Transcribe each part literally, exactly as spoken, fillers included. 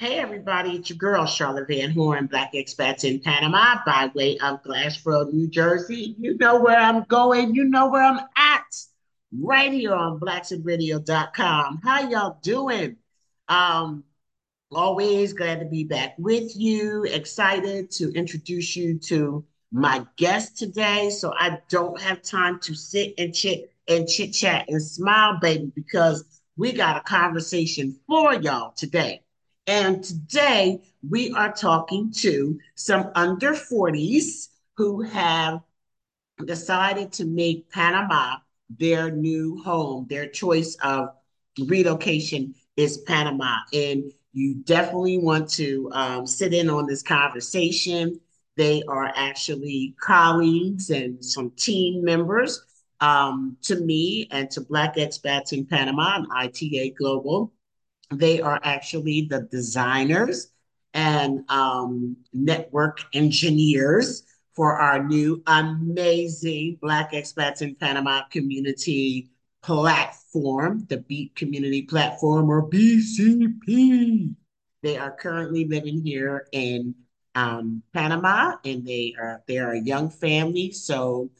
Hey everybody, it's your girl Charlotte Van Horn, Black Expats in Panama by way of Glassboro, New Jersey. You know where I'm going, you know where I'm at, right here on blacks and radio dot com. How y'all doing? Um, always glad to be back with you, excited to introduce you to my guest today. So I don't have time to sit and chit and chit chat and smile, baby, because we got a conversation for y'all today. And today we are talking to some under forties who have decided to make Panama their new home. Their choice of relocation is Panama. And you definitely want to um, sit in on this conversation. They are actually colleagues and some team members um, to me and to Black Expats in Panama and I T A Global. They are actually the designers and um, network engineers for our new amazing Black Expats in Panama community platform, the Beat Community Platform, or B C P. They are currently living here in um, Panama, and they are they are a young family. So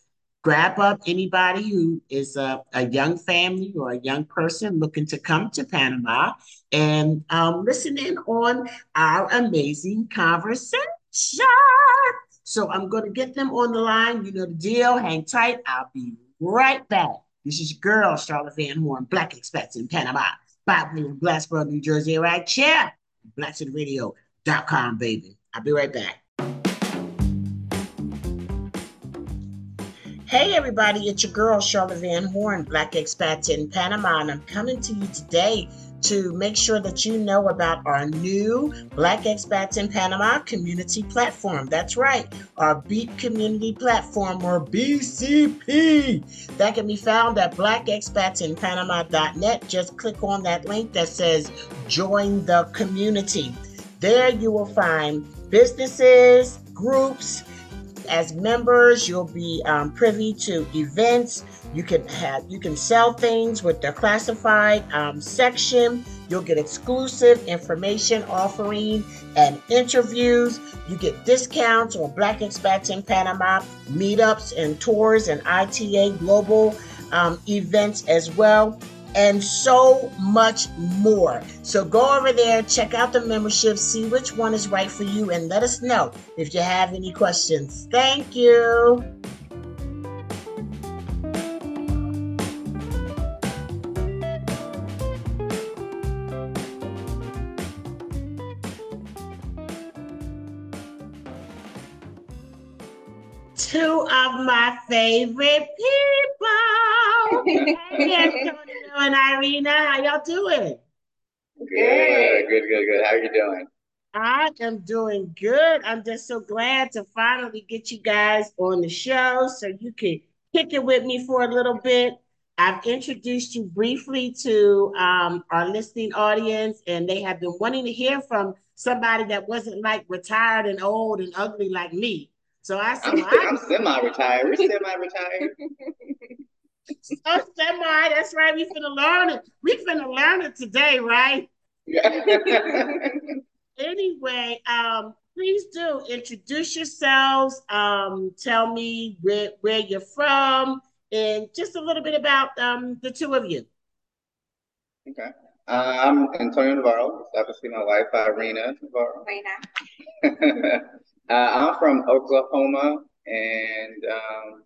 grab up anybody who is a, a young family or a young person looking to come to Panama and um, listen in on our amazing conversation. So I'm going to get them on the line. You know the deal. Hang tight. I'll be right back. This is your girl, Charlotte Van Horn, Black Expats in Panama, by way of Glassboro, New Jersey, right here. blacks and radio dot com, baby. I'll be right back. Hey everybody, it's your girl Charlotte Van Horn, Black Expats in Panama, and I'm coming to you today to make sure that you know about our new Black Expats in Panama community platform. That's right, our Beat Community Platform, or B C P. That can be found at black expats in panama dot net. Just click on that link that says Join the Community. There you will find businesses, groups. As members, you'll be um, privy to events. You can have, you can sell things with their classified um, section. You'll get exclusive information, offering, and interviews. You get discounts on Black Expats in Panama meetups and tours and I T A Global um, events as well, and so much more. So go over there, check out the membership, see which one is right for you, and let us know if you have any questions. Thank you. Two of my favorite people. Hey, Antonio and Irina, how y'all doing? Good, good, good, good. How are you doing? I am doing good. I'm just so glad to finally get you guys on the show so you can kick it with me for a little bit. I've introduced you briefly to um, our listening audience, and they have been wanting to hear from somebody that wasn't like retired and old and ugly like me. So I said, I'm, I'm semi-retired. We're semi-retired. So semi, that's right. We finna learn it. We finna learn it today, right? Anyway, um, please do introduce yourselves. Um, tell me where, where you're from and just a little bit about um, the two of you. Okay. Uh, I'm Antonio Navarro. It's obviously my wife, Irina Navarro. Irina. Uh, I'm from Oklahoma, and um,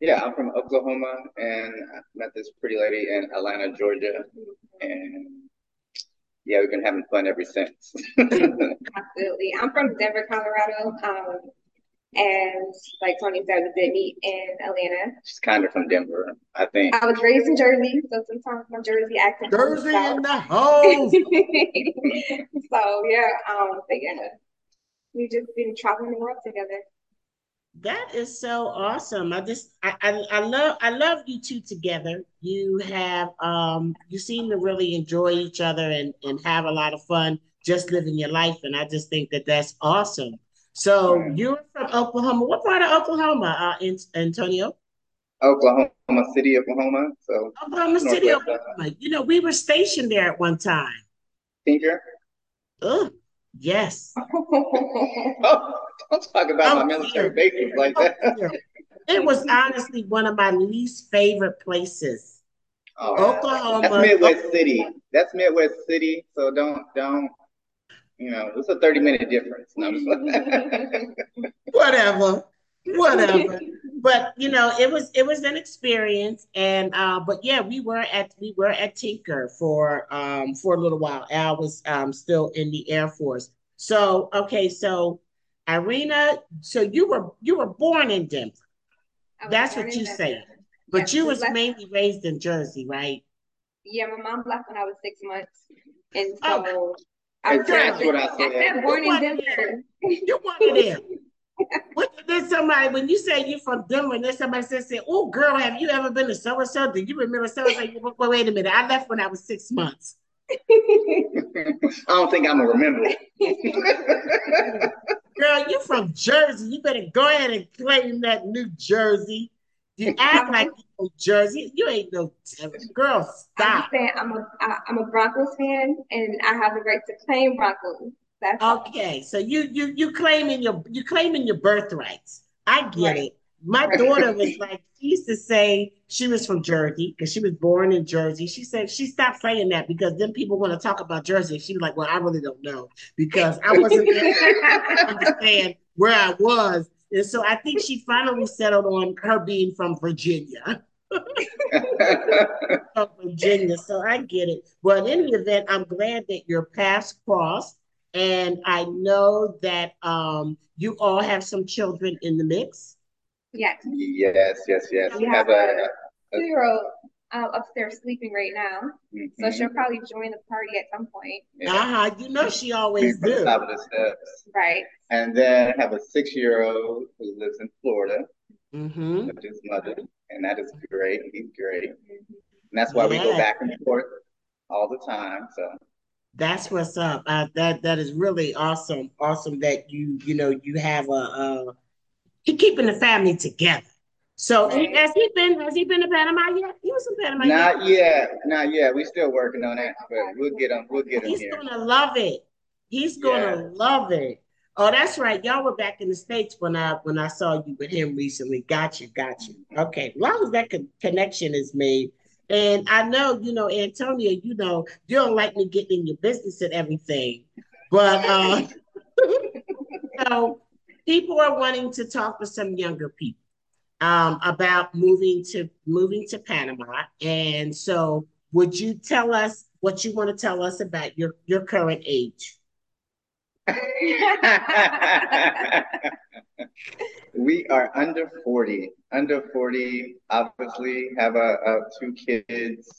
yeah, I'm from Oklahoma, and I met this pretty lady in Atlanta, Georgia, and yeah, we've been having fun ever since. Absolutely. I'm from Denver, Colorado, um, and like Tony said, we did meet in Atlanta. She's kind of from Denver, I think. I was raised in Jersey, so sometimes my Jersey accent. Jersey in the house! So yeah, um, but yeah. We've just been traveling the world together. That is so awesome. I just, I, I, I love, I love you two together. You have, um, you seem to really enjoy each other and, and have a lot of fun just living your life. And I just think that that's awesome. So right. You're from Oklahoma. What part of Oklahoma, uh, Antonio? Oklahoma City, Oklahoma. So Oklahoma City, Oklahoma. You know, we were stationed there at one time. Tinker. Ugh, yes. Oh, don't talk about I'm my military bakery like that. It was honestly one of my least favorite places. Oh, Oklahoma. That's Midwest Oklahoma. City. That's Midwest City. So don't, don't, you know, it's a thirty minute difference. No, whatever, whatever. But, you know, it was, it was an experience. And, uh, but yeah, we were at, we were at Tinker for, um, for a little while. Al was um, still in the Air Force. So, okay. So Irina, so you were, you were born in Denver. That's what you say. But yeah, you was mainly raised in Jersey, right? Yeah, my mom left when I was six months. And so oh, I was that's what I said. I said born in Denver. You're one of them. What did somebody, when you say you're from Denver, and then somebody says, oh, girl, have you ever been to so-and-so? Do you remember so-and-so? Well, wait, wait a minute. I left when I was six months. I don't think I'm going to remember it. Girl, you're from Jersey. You better go ahead and claim that New Jersey. You act like you from Jersey. You ain't no girl. Stop. I'm a, I'm a, I'm a Broncos fan, and I have the right to claim Broncos. That's okay. All. So you you you claiming your you claiming your birthrights. I get right. it. My right. daughter was like, she used to say she was from Jersey because she was born in Jersey. She said she stopped saying that because then people want to talk about Jersey. She was like, well, I really don't know because I wasn't able to understand where I was. And so I think she finally settled on her being from Virginia. from Virginia, so I get it. Well, in any event, I'm glad that your paths crossed. And I know that um, you all have some children in the mix. Yes. Yes, yes, yes. We, we have, have a, a two-year-old uh, upstairs sleeping right now. Mm-hmm. So she'll probably join the party at some point. Yeah. Uh-huh. You know she always do. Top of the steps. Right. And then I have a six-year-old who lives in Florida mm-hmm. with his mother, and that is great. He's great. And that's why yeah. we go back and forth all the time. So that's what's up. Uh, that that is really awesome. Awesome that you you know you have a, a you're keeping the family together. So right. has he been has he been to Panama yet? He was in Panama. Not yet. yet. Not yet. We're still working on that, but we'll get him. We'll get him. He's here. gonna love it. He's gonna yeah. love it. Oh, that's right. Y'all were back in the States when I when I saw you with him recently. Got you, got you. Okay, as long as that con- connection is made. And I know, you know, Antonio, you know, you don't like me getting in your business and everything. But, uh, so people are wanting to talk with some younger people um, about moving to moving to Panama. And so would you tell us what you want to tell us about your, your current age? We are under forty. Under forty, obviously, have a, a two kids.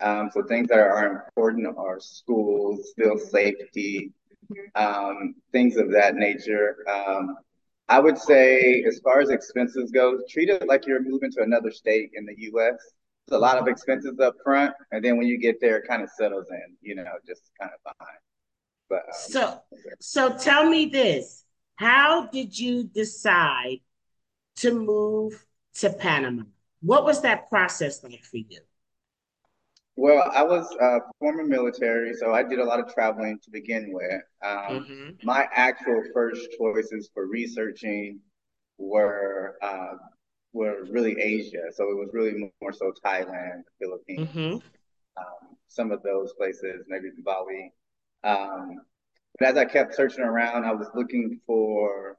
Um, so things that are important are school, still safety, um, things of that nature. Um, I would say, as far as expenses go, treat it like you're moving to another state in the U S. It's a lot of expenses up front, and then when you get there, it kind of settles in. You know, just kind of fine. But, um, so, so tell me this, how did you decide to move to Panama? What was that process like for you? Well, I was uh, former military, so I did a lot of traveling to begin with. Um, mm-hmm. My actual first choices for researching were uh, were really Asia. So it was really more so Thailand, the Philippines, mm-hmm. um, some of those places, maybe Bali. Um, but as I kept searching around, I was looking for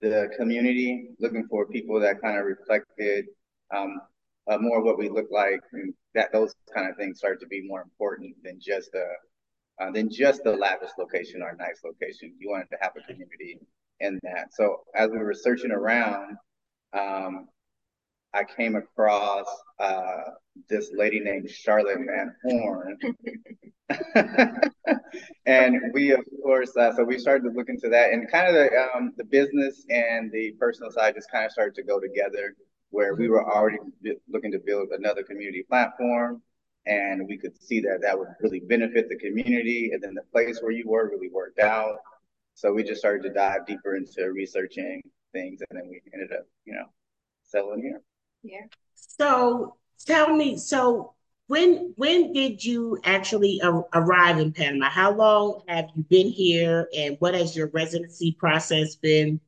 the community, looking for people that kind of reflected um, uh, more what we look like, and that those kind of things started to be more important than just the uh, than just the lavish location or nice location. You wanted to have a community in that. So as we were searching around, um, I came across uh, this lady named Charlotte Van Horn. And we, of course, uh, so we started to look into that, and kind of the, um, the business and the personal side just kind of started to go together, where we were already looking to build another community platform, and we could see that that would really benefit the community, and then the place where you were really worked out. So we just started to dive deeper into researching things, and then we ended up, you know, settling here. Yeah. So tell me, so When when did you actually uh, arrive in Panama? How long have you been here, and what has your residency process been?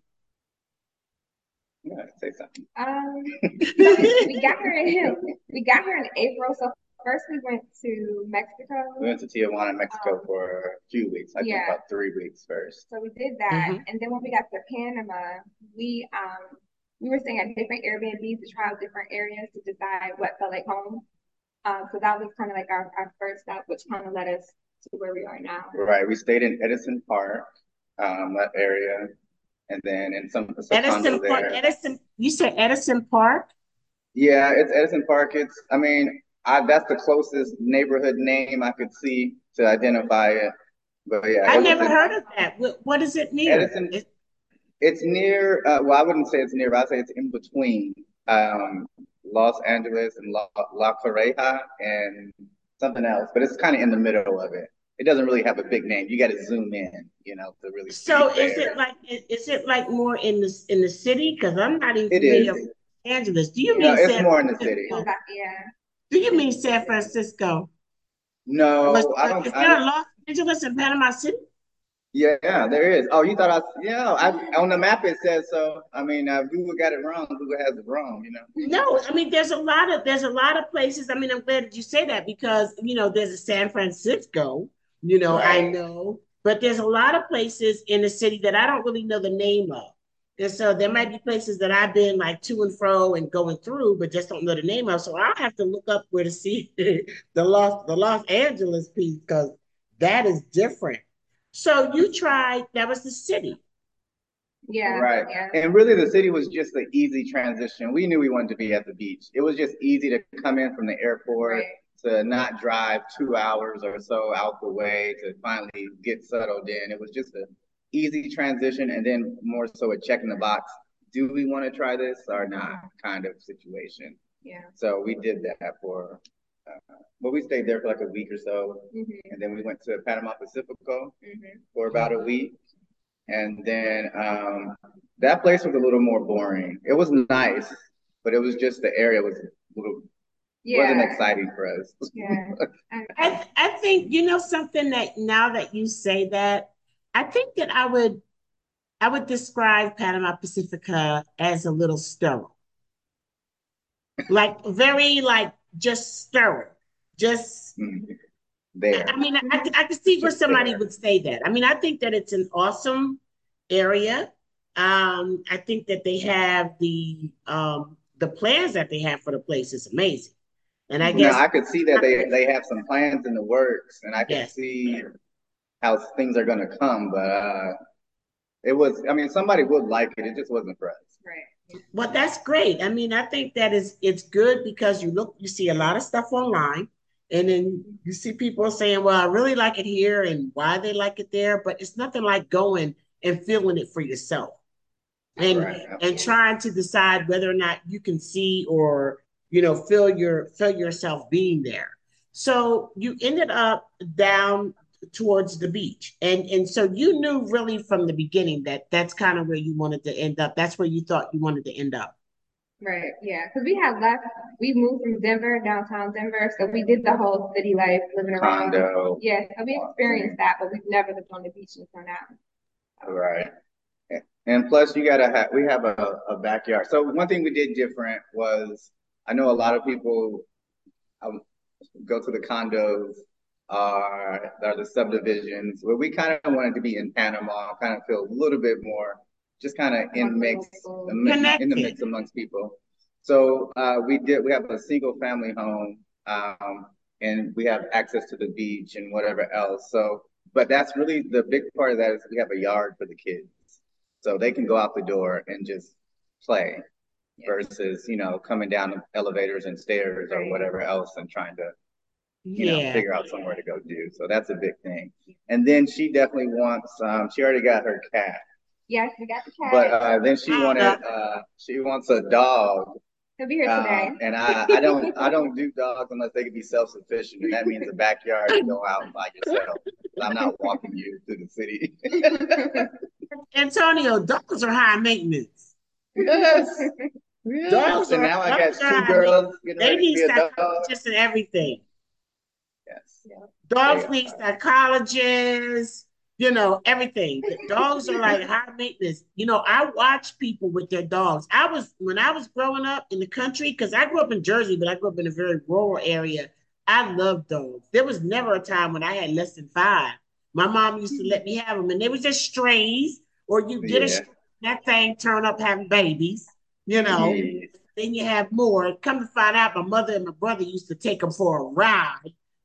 You gotta say something. Um, we got here in we got here in April. So first we went to Mexico. We went to Tijuana, Mexico, um, for a few weeks. I yeah. think about three weeks first. So we did that, mm-hmm. and then when we got to Panama, we um we were staying at different Airbnbs to try out different areas to decide what felt like home. Um, so that was kind of like our, our first step, which kind of led us to where we are now. Right. We stayed in Edison Park, um, that area. And then in some, some Edison Park, there. Edison, you said Edison Park? Yeah, it's Edison Park. It's, I mean, I, that's the closest neighborhood name I could see to identify it. But yeah. I never in, heard of that. What, what is it near? Edison, it's, it's near, uh, well, I wouldn't say it's near, but I'd say it's in between. Um, Los Angeles and La, La Correa and something else, but it's kind of in the middle of it. It doesn't really have a big name. You got to zoom in, you know, to really. So is there. it like is it like more in the in the city? Because I'm not even familiar with Los Angeles. Do you mean no, it's San more in the city? Yeah. Do you mean San Francisco? No, was, I don't. Is there I, a Los Angeles and Panama City? Yeah, yeah, there is. Oh, you thought I, yeah, I, on the map it says so. I mean, uh, Google got it wrong. Google has it wrong, you know. No, I mean, there's a lot of, there's a lot of places. I mean, I'm glad that you say that because, you know, there's a San Francisco, you know, right. I know, but there's a lot of places in the city that I don't really know the name of. And so there might be places that I've been like to and fro and going through, but just don't know the name of. So I'll have to look up where to see the Los, the Los Angeles piece because that is different. So you tried, that was the city. Yeah. Right. Yeah. And really the city was just the easy transition. We knew we wanted to be at the beach. It was just easy to come in from the airport right. to not drive two hours or so out the way to finally get settled in. It was just an easy transition and then more so a check in the box. Do we want to try this or not kind of situation? Yeah. So we did that for Uh, but we stayed there for like a week or so, mm-hmm. and then we went to Panama Pacifico mm-hmm. for about a week, and then um, that place was a little more boring. It was nice, but it was just the area was a little yeah. wasn't exciting for us. Yeah. I th- I think you know something that now that you say that, I think that I would I would describe Panama Pacifico as a little sterile, like very like. Just stirring, just there. I mean, I, I, I could see where somebody would say that. I mean, I think that it's an awesome area. Um, I think that they have the um, the plans that they have for the place is amazing. And I guess now, I could see that they, they have some plans in the works, and I could yes. see how things are going to come. But uh, it was, I mean, somebody would like it. It just wasn't for us. Right. Well, that's great. I mean, I think that is it's good because you look, you see a lot of stuff online and then you see people saying, well, I really like it here and why they like it there. But it's nothing like going and feeling it for yourself and right. and trying to decide whether or not you can see or, you know, feel your feel yourself being there. So you ended up down towards the beach. And and so you knew really from the beginning that that's kind of where you wanted to end up. That's where you thought you wanted to end up. Right. Yeah. Because we had left, we moved from Denver, downtown Denver. So we did the whole city life living around. Condo. Yeah. So we experienced that, but we've never lived on the beach until now. Right. And plus you gotta have, we have a, a backyard. So one thing we did different was, I know a lot of people um, go to the condos Are, are the subdivisions where we kind of wanted to be in Panama, kind of feel a little bit more, just kind of in mix, Connected. in the mix amongst people. So uh, we did. We have a single family home, um, and we have access to the beach and whatever else. So, but that's really the big part of that is we have a yard for the kids, so they can go out the door and just play, yeah. versus you know coming down elevators and stairs or whatever else and trying to. you know, yeah. figure out somewhere to go do. So that's a big thing. And then she definitely wants, um, she already got her cat. Yes, we got the cat. But uh, then she wanted, uh, she wants a dog. He'll be here today. Um, and I, I don't I don't do dogs unless they can be self-sufficient. And that means the backyard, you go out by yourself. I'm not walking you through the city. Antonio, dogs are high maintenance. Yes. Dogs and now I got two girls. They need psychologists and everything. Yes. Yeah. Dogs yeah. need psychologists, you know, everything. The dogs are like high maintenance. You know, I watch people with their dogs. I was, when I was growing up in the country, because I grew up in Jersey, but I grew up in a very rural area. I loved dogs. There was never a time when I had less than five. My mom used to let me have them, and they were just strays, or you get yeah. a stray, that thing turn up having babies, you know. Yeah. Then you have more. Come to find out, my mother and my brother used to take them for a ride.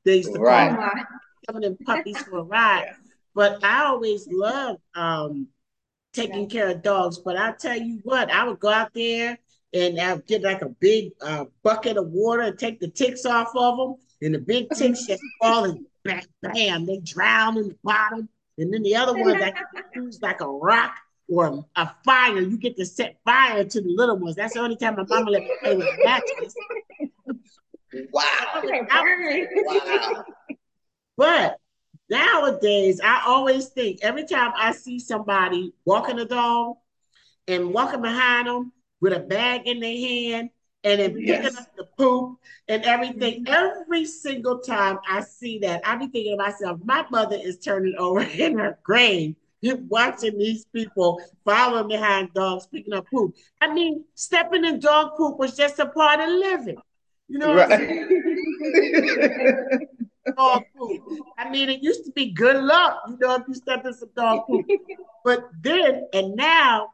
They used to right. call them, some of them puppies for a ride. Yeah. But I always loved um, taking yeah. care of dogs. But I'll tell you what, I would go out there and I would get like a big uh, bucket of water and take the ticks off of them. And the big ticks just fall and bam, bam, they drown in the bottom. And then the other ones, I use like a rock or a fire. You get to set fire to the little ones. That's the only time my mama let me play with matches. Wow. I, wow. But nowadays, I always think every time I see somebody walking a dog and walking behind them with a bag in their hand and then picking yes. up the poop and everything, every single time I see that, I be thinking to myself, my mother is turning over in her grave. You're watching these people following behind dogs, picking up poop. I mean, stepping in dog poop was just a part of living. You know what right. I'm saying? Dog poop. I mean, it used to be good luck, you know, if you stepped in some dog poop. But then and now,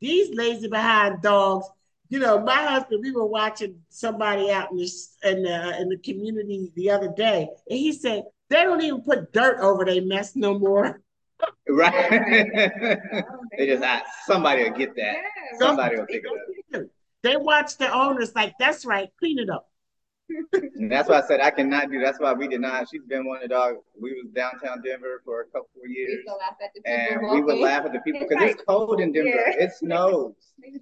these lazy behind dogs, you know, my husband, we were watching somebody out in the, in the, in the community the other day, and he said, they don't even put dirt over their mess no more. Right. They just ask, somebody will get that. Yeah. Somebody will pick it up. They watch the owners like, that's right, clean it up. And that's why I said I cannot do. That's why we did not. She's been one of the dogs. We was downtown Denver for a couple of years. And walking. We would laugh at the people because it's, right. it's cold in Denver. Yeah. It snows.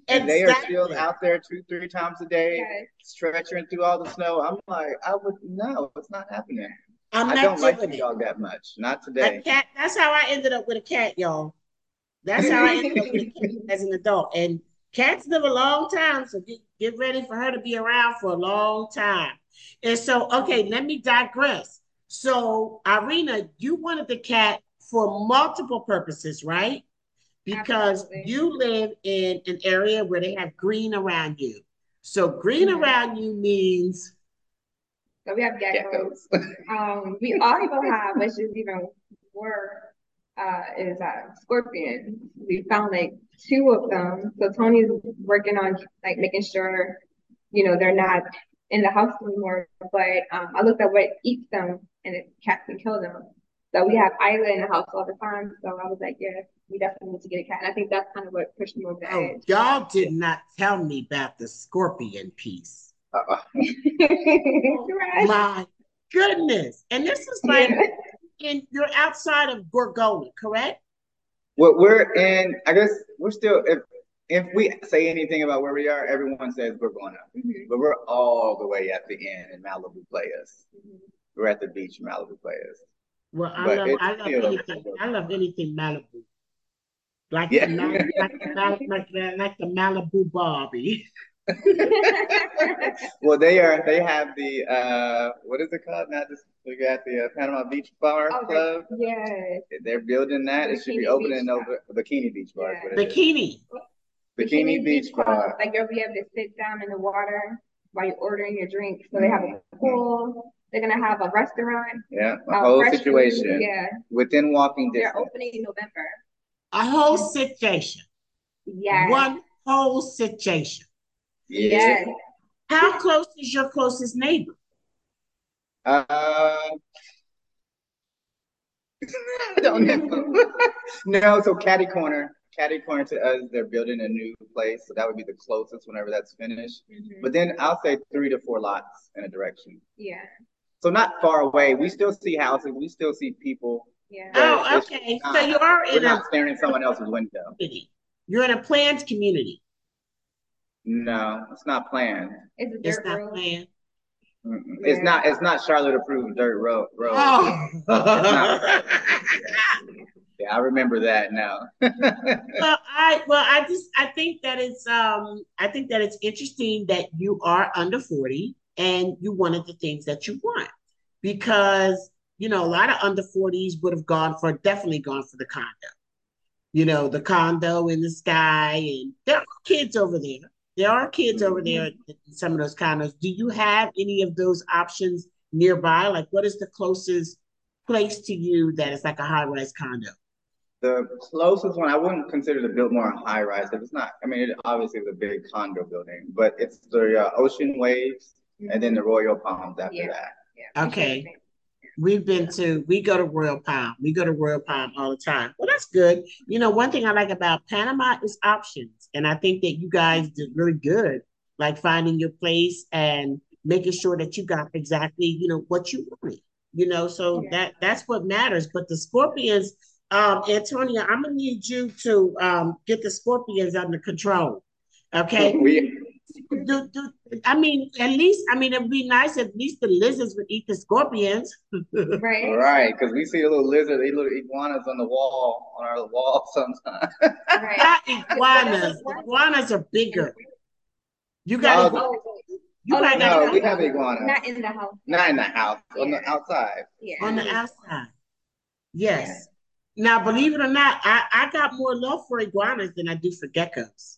And exactly. they are still out there two, three times a day, okay. stretching through all the snow. I'm like, I would, no, it's not happening. I'm I don't like the it. dog that much. Not today. A cat, that's how I ended up with a cat, y'all. That's how I ended up with a cat as an adult. And cats live a long time, so get, get ready for her to be around for a long time. And so, okay, let me digress. So, Irina, you wanted the cat for multiple purposes, right? Because Absolutely. You live in an area where they have green around you. So green mm-hmm. around you means... So we have geckos. um, we also have, which is even worse, uh, is uh, scorpions. We found like two of them. So Tony's working on like making sure, you know, they're not in the house anymore. But um, I looked at what eats them, and it cats can kill them. So we have Isla in the house all the time. So I was like, yeah, we definitely need to get a cat. And I think that's kind of what pushed me over the edge. Oh, y'all did not tell me about the scorpion piece. Uh-uh. Right. My goodness. And this is like yeah. in you're outside of Gorgona, correct? Well, we're in, I guess we're still, if if we say anything about where we are, everyone says Gorgona. Mm-hmm. But we're all the way at the end in Malibu Players. Mm-hmm. We're at the beach in Malibu Players. Well, I but love I love anything I love anything Malibu. Like yeah. the Malibu, like the Malibu, like the, like the Malibu Barbie. Well, they are. They have the uh, what is it called? Not just we got the uh, Panama Beach Bar oh, Club. Yes, they're building that. It should be opening over Bikini Beach Bar. Yeah. Bikini. Bikini, Bikini Beach Bar. Club. Like you'll be able to sit down in the water while you're ordering your drink. So they have a pool. They're gonna have a restaurant. Yeah, a whole uh, situation. Yeah, within walking distance. They're opening in November. A whole situation. Yeah. One whole situation. Yes. yes. How close is your closest neighbor? Uh, I don't know. No, so Caddy Corner. Caddy Corner to us, they're building a new place. So that would be the closest whenever that's finished. Mm-hmm. But then I'll say three to four lots in a direction. Yeah. So not far away. We still see houses. We still see people. Yeah. Oh, okay. Not, so you are in not a, staring in someone else's window. You're in a planned community. No, it's not planned. It's, it's not road. planned. Yeah. It's not. It's not Charlotte approved dirt road. road. Oh. yeah. yeah, I remember that now. well, I well, I just I think that it's um I think that it's interesting that you are under forty and you wanted the things that you want, because, you know, a lot of under forties would have gone for, definitely gone for the condo. You know, the condo in the sky, and there are kids over there. There are kids over there in some of those condos. Do you have any of those options nearby? Like, what is the closest place to you that is like a high-rise condo? The closest one, I wouldn't consider the Biltmore a high-rise, because it's not, I mean, it obviously is a big condo building, but it's the uh, Ocean Waves mm-hmm. and then the Royal Palms after yeah. that. Yeah. Okay. We've been to, we go to Royal Palm. We go to Royal Palm all the time. Well, that's good. You know, one thing I like about Panama is options. And I think that you guys did really good, like finding your place and making sure that you got exactly, you know, what you wanted, you know, so yeah. that that's what matters. But the Scorpions, um, Antonio, I'm going to need you to um, get the Scorpions under control. Okay. We- Do, do, I mean, at least, I mean, it would be nice if at least the lizards would eat the scorpions. Right. Right, because we see a little lizard, they little iguanas on the wall, on our wall sometimes. Right. Not iguanas. Iguanas are bigger. You got to oh, You oh, got no, we have iguanas. Not in the house. Not in the house, yeah. on the outside. Yeah. On the outside. Yes. Yeah. Now, believe it or not, I, I got more love for iguanas than I do for geckos.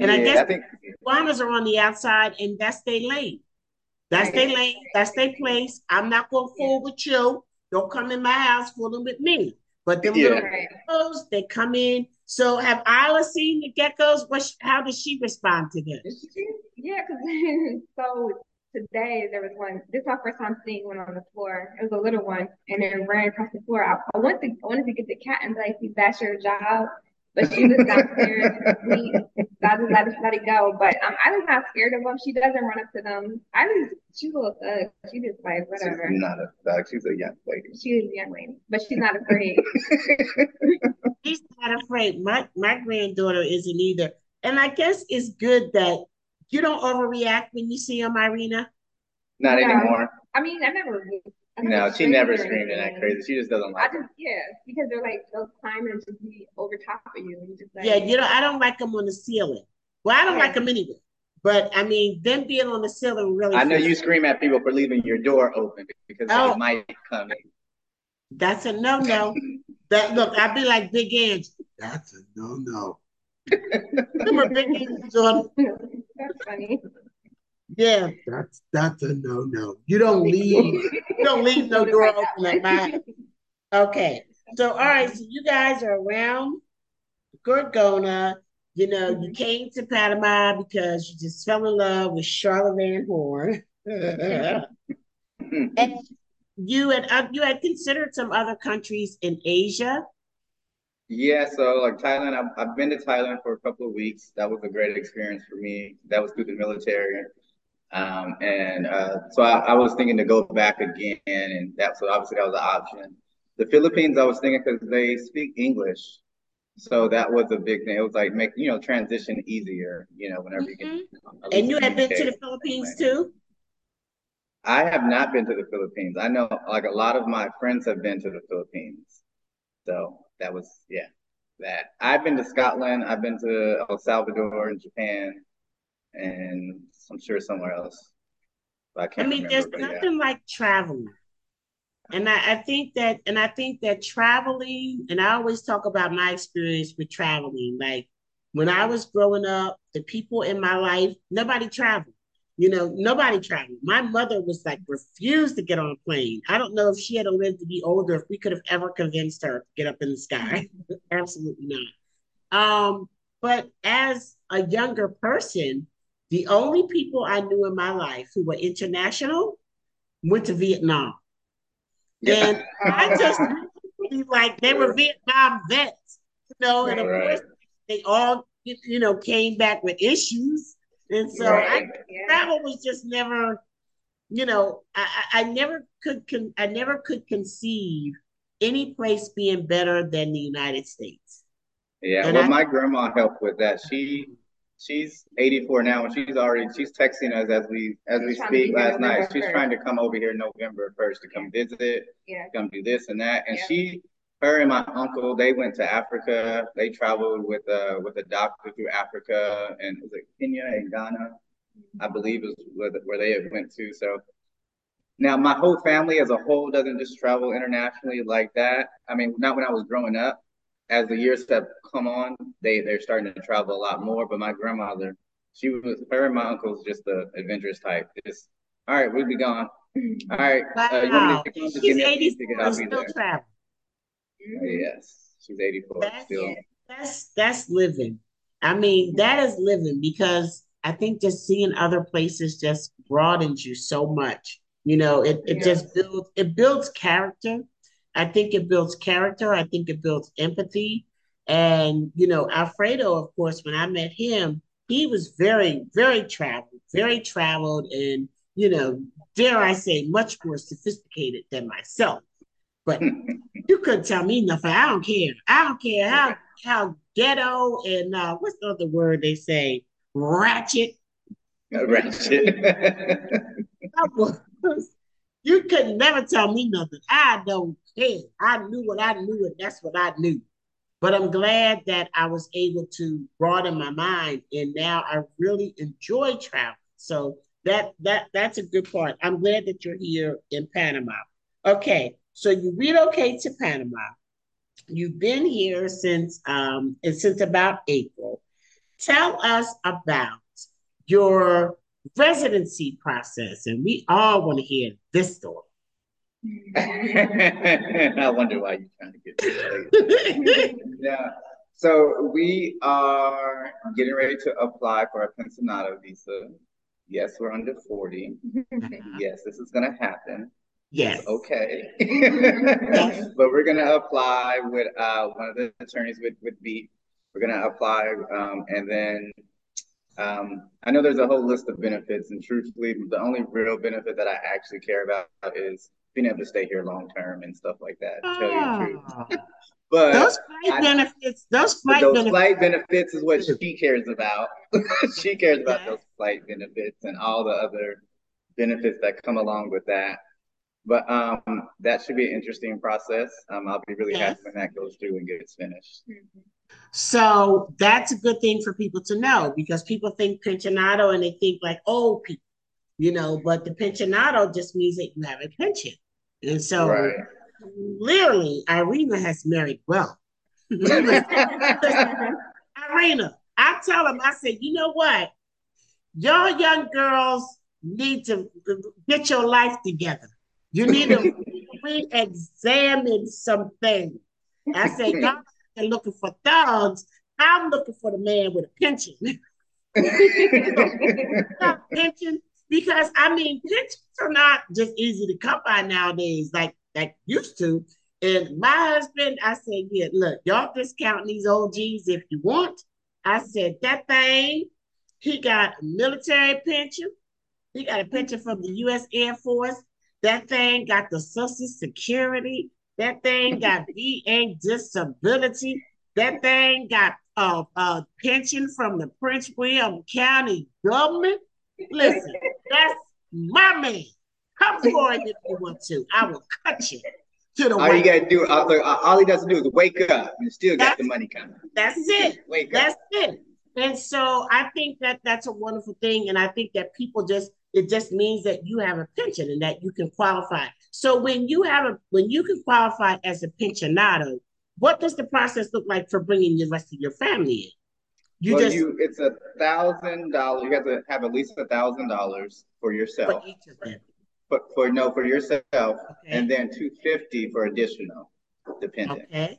And yeah, I guess I think, iguanas are on the outside, and that's their lane. That's their lane. That's their place. I'm not going to fool with you. Don't come in my house fooling with me. But them yeah. little geckos, they come in. So have Isla seen the geckos? What? How does she respond to them? Yeah, because so today there was one. This is my first time seeing one on the floor. It was a little one, and it ran across the floor. I, I wanted to, I wanted to get the cat and like, that's your job. But she was downstairs. We, I just let, let it go. But um, I was not scared of them. She doesn't run up to them. I was, she's a little thug. She just like, whatever. She's not a thug. She's a young lady. She's a young lady. But she's not afraid. She's not afraid. My, my granddaughter isn't either. And I guess it's good that you don't overreact when you see them, Irina. Not no. anymore. I mean, I never No, she never screamed in that crazy. She just doesn't like it. Yeah, because they're like, they'll climb and just be over top of you. And just like, yeah, you know, I don't like them on the ceiling. Well, I don't right. like them anyway. But, I mean, them being on the ceiling really... I know you scream at people for leaving your door open because oh. they might come in. That's a no-no. That Look, I'd be like Big Angie. That's a no-no. Remember Big Angie's on... That's funny. Yeah, that's that's a no no. You don't leave, you don't leave no door open at mine. Okay, so all right, so you guys are around Gorgona. You know, you came to Panama because you just fell in love with Charlotte Van Horn, and you had uh, you had considered some other countries in Asia. Yeah, so like Thailand, I've, I've been to Thailand for a couple of weeks. That was a great experience for me. That was through the military. Um, and uh, so I, I was thinking to go back again, and that so obviously that was an option. The Philippines, I was thinking because they speak English, so that was a big thing. It was like make you know transition easier, you know, whenever mm-hmm. you can. And you have been to the Philippines too? I have not been to the Philippines. I know like a lot of my friends have been to the Philippines, so that was yeah. That I've been to Scotland, I've been to El Salvador and Japan. And I'm sure somewhere else. But I can't I mean, remember, there's nothing yeah. like traveling. And I, I think that, and I think that traveling, and I always talk about my experience with traveling. Like when I was growing up, the people in my life, nobody traveled. You know, nobody traveled. My mother was like, refused to get on a plane. I don't know if she had to live to be older, if we could have ever convinced her to get up in the sky. Absolutely not. Um, but as a younger person, the only people I knew in my life who were international went to Vietnam. Yeah. And I just, like, they were Vietnam vets, you know, and of course, they all, you know, came back with issues. And so right. I, travel was just never, you know, I, I never could, con- I never could conceive any place being better than the United States. Yeah, and well, I, my grandma helped with that. She... She's eighty-four now, and she's already she's texting us as we as we speak. Last night, she's trying to come over here November first to come visit, yeah. come do this and that. And yeah. she, her, and my uncle, they went to Africa. They traveled with uh with a doctor through Africa, and was it Kenya and Ghana, I believe, is where, the, where they went to. So Now, my whole family as a whole doesn't just travel internationally like that. I mean, not when I was growing up. As the years have come on, they, they're starting to travel a lot more. But my grandmother, she was, her and my uncle's just the adventurous type. Just, all right, we'll be gone. All right. Wow. Uh, you want me to come? Just give me a piece to get out of here. She's eighty-four, still traveling. Yes, she's eighty-four. That's, still. that's that's living. I mean, that is living, because I think just seeing other places just broadens you so much. You know, it, it yes. just builds, it builds character. I think it builds character. I think it builds empathy. And, you know, Alfredo, of course, when I met him, he was very, very traveled, very traveled and, you know, dare I say, much more sophisticated than myself. But you couldn't tell me nothing. I don't care. I don't care how how ghetto and uh, what's the other word they say? Ratchet. Ratchet. I was, you could never tell me nothing. I don't care. I knew what I knew, and that's what I knew. But I'm glad that I was able to broaden my mind, and now I really enjoy travel. So that that that's a good part. I'm glad that you're here in Panama. Okay, so you relocate to Panama. You've been here since um since about April. Tell us about your residency process, and we all want to hear this story. I wonder why you're trying to get this. Yeah. So we are getting ready to apply for a Pensionado visa. Yes, we're under forty. Uh-huh. Yes, this is going to happen. Yes. It's okay. Yes. But we're going to apply with uh, one of the attorneys with, with Beat. We're going to apply um, and then Um, I know there's a whole list of benefits, and truthfully, the only real benefit that I actually care about is being able to stay here long term and stuff like that. Oh. Tell you the truth. But those flight I, benefits, those flight those benefits. flight benefits is what she cares about. She cares about those flight benefits and all the other benefits that come along with that. But um, that should be an interesting process. Um, I'll be really yes. happy when that goes through and gets finished. Mm-hmm. So that's a good thing for people to know, because people think pensionado and they think like old people, you know, but the pensionado just means that you have a pension. And so right. clearly Irina has married well. Irina, I tell them, I say, you know what? Y'all young girls need to get your life together. You need to re-examine something. I say, y'all looking for thugs, I'm looking for the man with a pension. Pension, because I mean, pensions are not just easy to come by nowadays, like like used to. And my husband, I said, yeah, look, y'all discount these old G's if you want. I said that thing. He got a military pension. He got a pension from the U S Air Force. That thing got the Social Security. That thing got V A disability. That thing got a uh, uh, pension from the Prince William County government. Listen, that's my man. Come for it if you want to. I will cut you to the all you gotta do, all, all he does to do is wake up and still that's, got the money coming. That's it. Wake that's up. it. And so I think that that's a wonderful thing. And I think that people just, it just means that you have a pension and that you can qualify. So when you have a when you can qualify as a pensionado, what does the process look like for bringing the rest of your family in? You well, just you, it's a thousand dollars. You have to have at least a thousand dollars for yourself. For each of them. But for, for no for yourself, okay. And then two fifty for additional, dependent. Okay.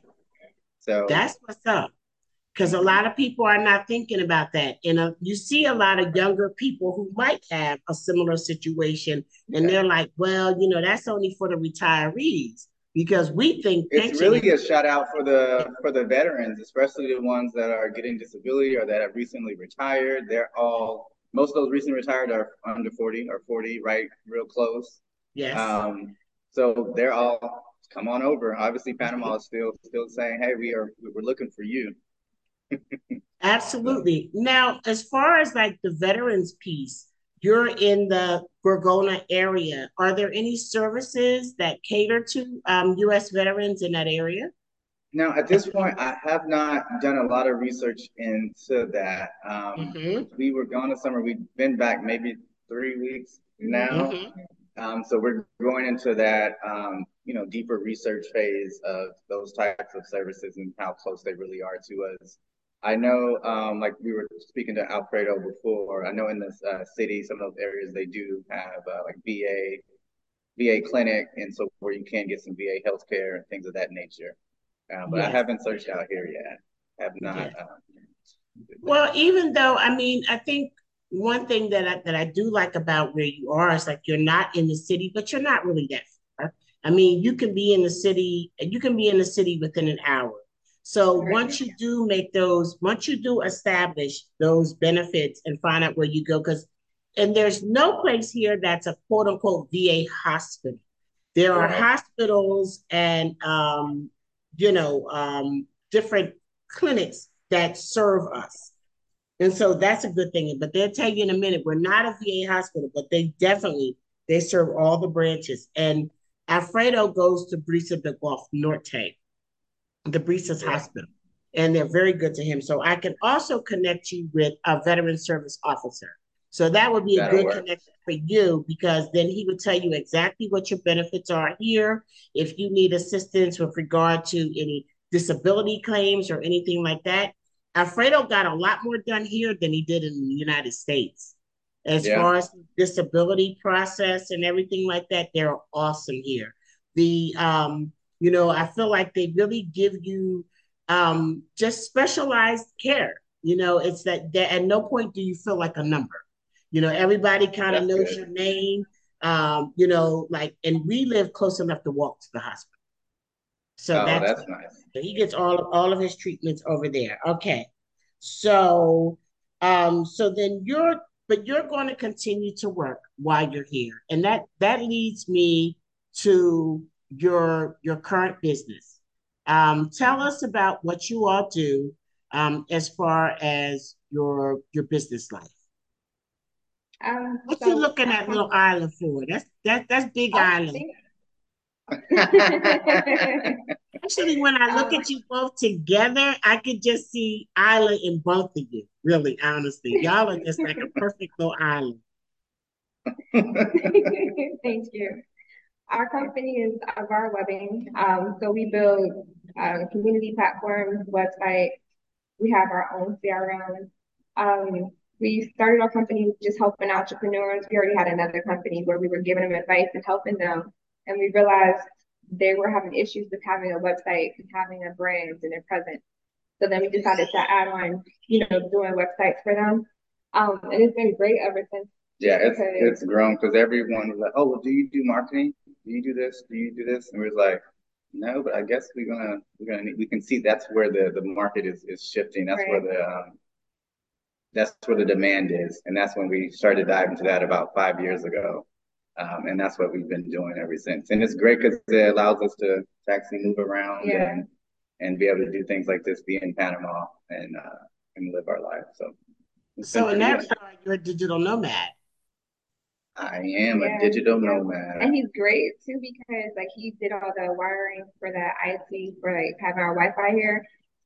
So that's what's up, because a lot of people are not thinking about that. And uh, you see a lot of younger people who might have a similar situation, and they're like, well, you know, that's only for the retirees, because we think it's really a shout out for the for the veterans, especially the ones that are getting disability or that have recently retired. They're all, most of those recently retired are under forty or forty, right? Real close. Yes. Um, so they're all, come on over. Obviously, Panama is still still saying, hey, we are we're looking for you. Absolutely. Now, as far as like the veterans piece, you're in the Gorgona area. Are there any services that cater to um, U S veterans in that area? Now, at this point, I have not done a lot of research into that. Um, mm-hmm. We were gone this summer. We've been back maybe three weeks now. Mm-hmm. Um, so we're going into that, um, you know, deeper research phase of those types of services and how close they really are to us. I know, um, like we were speaking to Alfredo before, I know in this uh, city, some of those areas, they do have uh, like V A, V A clinic, and so where you can get some V A healthcare and things of that nature. Uh, but yeah. I haven't searched out here yet. I have not. Yeah. Um, well, even though, I mean, I think one thing that I, that I do like about where you are is like you're not in the city, but you're not really that far. I mean, you can be in the city, you can be in the city within an hour. So once you do make those, once you do establish those benefits and find out where you go, because, and there's no place here that's a quote unquote V A hospital. There are hospitals and, um, you know, um, different clinics that serve us. And so that's a good thing. But they'll tell you in a minute, we're not a V A hospital, but they definitely, they serve all the branches. And Alfredo goes to Brisa de Golf Norte, the Brisa's yeah. hospital, and they're very good to him. So I can also connect you with a veteran service officer. So that would be That'll a good work. connection for you, because then he would tell you exactly what your benefits are here. If you need assistance with regard to any disability claims or anything like that, Alfredo got a lot more done here than he did in the United States. As yeah. far as disability process and everything like that, they're awesome here. The, um, you know, I feel like they really give you um, just specialized care. You know, it's that, that at no point do you feel like a number. You know, everybody kind of knows good. your name, um, you know, like, and we live close enough to walk to the hospital. So oh, that's, that's nice. So he gets all of, all of his treatments over there. Okay. So, um, so then you're, but you're going to continue to work while you're here. And that, that leads me to your, your current business. Um, tell us about what you all do, um, as far as your, your business life. Um, what so, you looking at um, Little Island for? That's, that, that's Big I Island. Think- Actually, when I look um, at you both together, I could just see Isla in both of you. Really, honestly, y'all are just like a perfect little island. Thank you. Our company is Avar Webby. Um, so we build uh, community platforms, websites. We have our own C R M. Um, we started our company just helping entrepreneurs. We already had another company where we were giving them advice and helping them. And we realized they were having issues with having a website and having a brand and their presence. So then we decided to add on, you know, doing websites for them. Um, and it's been great ever since. Yeah, it's it's grown because everyone was like, oh, well, do you do marketing? Do you do this? Do you do this? And we was like, no, but I guess we're gonna we're gonna need, we can see that's where the the market is is shifting. That's right. where the um, that's where the demand is, and that's when we started diving into that about five years ago. Um, and that's what we've been doing ever since. And it's great because it allows us to actually move around yeah. and, and be able to do things like this, be in Panama and uh, and live our life. So so in that regard, you're a digital nomad. I am yeah. a digital nomad. And he's great, too, because like he did all the wiring for the I T for like having our Wi-Fi here.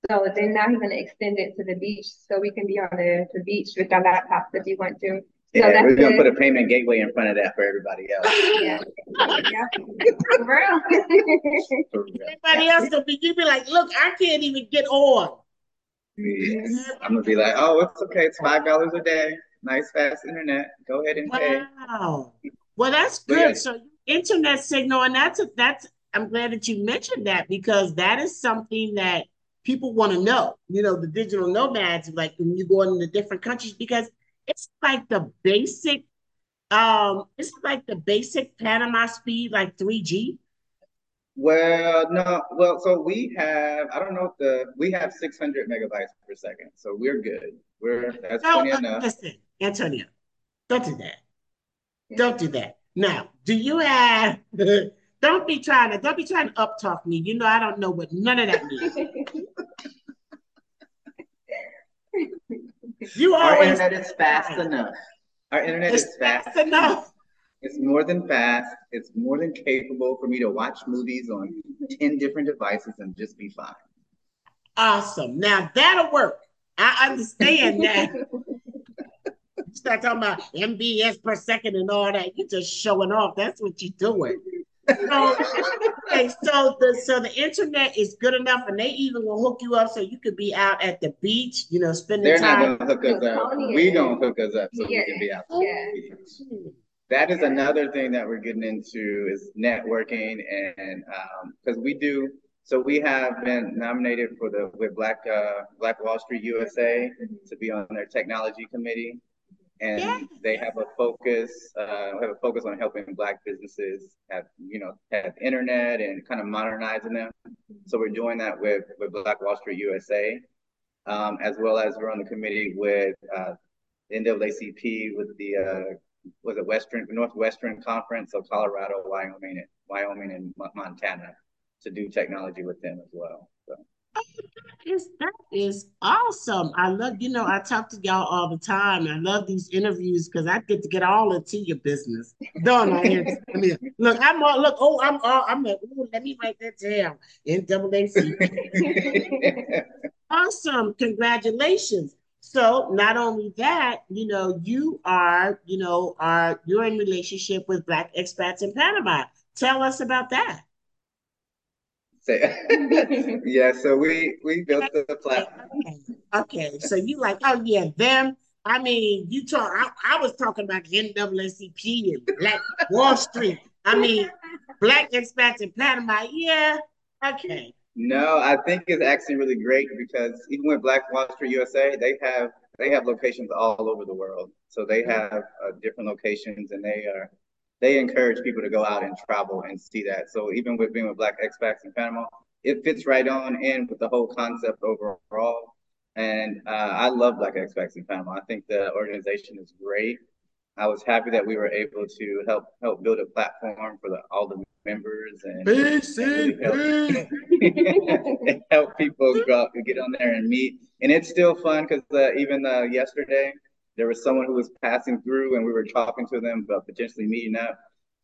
So then now he's going to extend it to the beach so we can be on the, the beach with our laptops if you want to. So yeah, we're gonna it. put a payment gateway in front of that for everybody else. Yeah, yeah. For real. For real. Everybody else will be, you be like, look, I can't even get on. Yes. I'm gonna be like, oh, it's okay. It's five dollars a day. Nice fast internet. Go ahead and wow. pay. Wow. Well, that's good. Yeah. So internet signal, and that's a, that's. I'm glad that you mentioned that because that is something that people want to know. You know, the digital nomads, like when you go into different countries, because. It's like the basic, um, it's like the basic Panama speed, like three G. Well, no, well, so we have, I don't know if the, we have six hundred megabytes per second. So we're good. We're, that's no, plenty uh, enough. Listen, Antonio, don't do that. Don't do that. Now, do you have, don't be trying to, don't be trying to up talk me. You know, I don't know what none of that means. You Our internet is fast right. enough. Our internet it's is fast, fast enough. It's more than fast. It's more than capable for me to watch movies on ten different devices and just be fine. Awesome. Now that'll work. I understand that. start talking about M B S per second and all that. You're just showing off. That's what you're doing. So, okay, so the so the internet is good enough, and they even will hook you up so you could be out at the beach, you know, spending They're time. They're not going to hook us up. We don't hook us up so yeah. we can be out. Yeah. That is another thing that we're getting into is networking, and because um, we do. So we have been nominated for the with Black uh, Black Wall Street U S A to be on their technology committee, and yeah. they have a focus uh, have a focus on helping Black businesses have you know have internet and kind of modernizing them. So we're doing that with with Black Wall Street U S A, um, as well as we're on the committee with uh, N double A C P with the uh, was it Western Northwestern Conference of Colorado, Wyoming, and, Wyoming and Montana. To do technology with them as well. So. Oh, that is, that is awesome. I love, you know, I talk to y'all all the time. I love these interviews because I get to get all into your business. Don't I? I mean, look, I'm all, look, oh, I'm all, I'm like, ooh, let me write that down. N double A C P. Awesome. Congratulations. So not only that, you know, you are, you know, are, you're in relationship with Black Expats in Panama. Tell us about that. yeah, so we we built the platform. Okay. okay, so you like, oh yeah, them. I mean, you talk. I, I was talking about N double A C P and Black Wall Street. I mean, Black Expats in Panama. Yeah, okay. No, I think it's actually really great because even with Black Wall Street U S A, they have they have locations all over the world. So they have uh, different locations, and they are. They encourage people to go out and travel and see that. So even with being with Black Expats in Panama, it fits right on in with the whole concept overall. And uh, I love Black Expats in Panama. I think the organization is great. I was happy that we were able to help help build a platform for the, all the members and, and really help, and help people go out and get on there and meet. And it's still fun because uh, even uh, yesterday, there was someone who was passing through and we were talking to them about potentially meeting up,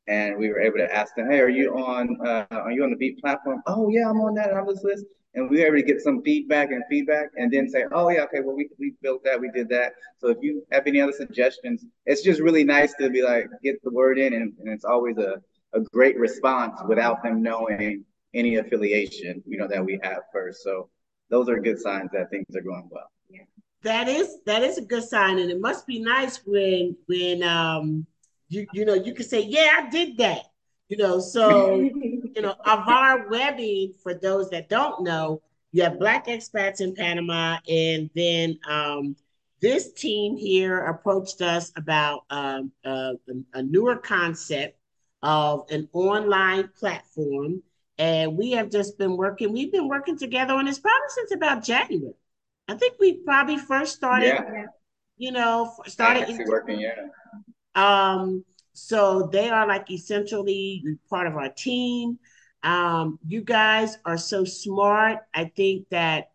and we were able to ask them, hey, are you on uh, are you on the Beat platform? Oh yeah, I'm on that, on this list. And we were able to get some feedback and feedback and then say, oh yeah, okay, well we, we built that, we did that. So if you have any other suggestions, it's just really nice to be like, get the word in, and, and it's always a, a great response without them knowing any affiliation, you know, that we have first. So those are good signs that things are going well. Yeah. That is that is a good sign, and it must be nice when when um you you know you can say, yeah, I did that, you know. So you know, Avar Webby, for those that don't know, you have Black Expats in Panama, and then um this team here approached us about um uh, a newer concept of an online platform, and we have just been working. We've been working together on this probably since about January. I think we probably first started, yeah. you know, started yeah, working, yeah. Um, so they are like essentially part of our team. Um, you guys are so smart. I think that,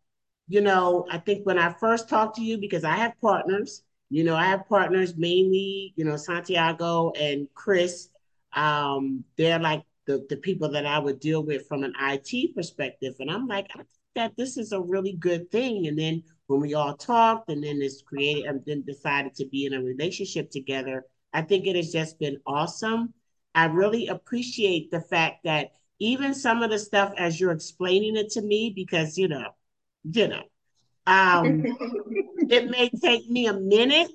you know, I think when I first talked to you, because I have partners, you know, I have partners mainly, you know, Santiago and Chris. Um, they're like the, the people that I would deal with from an I T perspective. And I'm like, I that this is a really good thing. And then when we all talked and then it's created and then decided to be in a relationship together, I think it has just been awesome. I really appreciate the fact that even some of the stuff as you're explaining it to me, because, you know, you know, um, it may take me a minute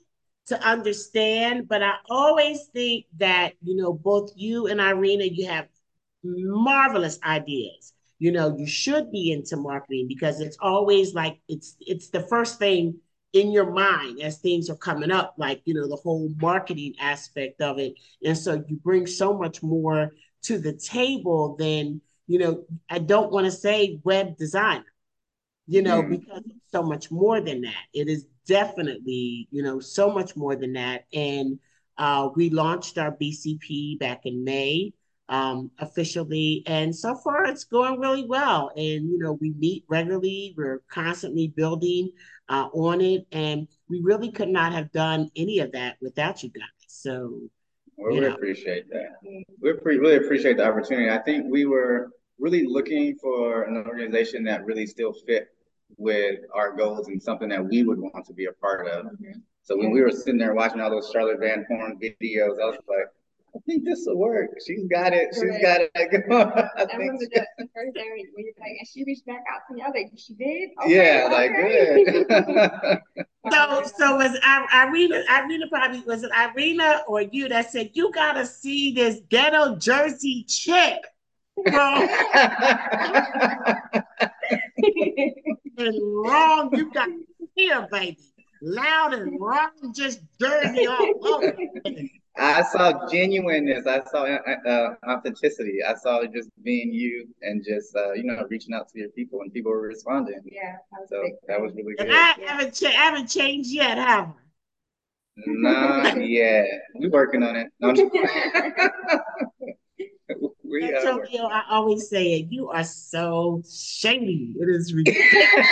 to understand, but I always think that, you know, both you and Irina, you have marvelous ideas. You know, you should be into marketing because it's always like, it's it's the first thing in your mind as things are coming up, like, you know, the whole marketing aspect of it. And so you bring so much more to the table than, you know, I don't want to say web designer, you know, mm. because it's so much more than that. It is definitely, you know, so much more than that. And uh, we launched our B C P back in May. Um, officially, and so far it's going really well. And you know, we meet regularly, we're constantly building uh, on it, and we really could not have done any of that without you guys. So well, you we know. appreciate that. We pre- really appreciate the opportunity. I think we were really looking for an organization that really still fit with our goals and something that we would want to be a part of. Mm-hmm. So when we were sitting there watching all those Charlotte Van Horn videos, I was like, I think this will work. She's got it. She's right. got it. I remember the first day when you're like, and she reached back out to me. I was like, she did? Okay, yeah, like, good. so, so was Irina, Irina probably, was it Irina or you that said, you got to see this ghetto Jersey chick, bro? And wrong, you got to hear, baby. Loud and wrong, just Jersey all over. I saw genuineness. I saw uh, authenticity. I saw it just being you and just, uh, you know, reaching out to your people, and people were responding. Yeah. That so big. That was really good. And I, yeah. haven't ch I haven't changed yet, have I? Not yet. We're working on it. No, we Antonio, I always say it. You are so shady. It is ridiculous.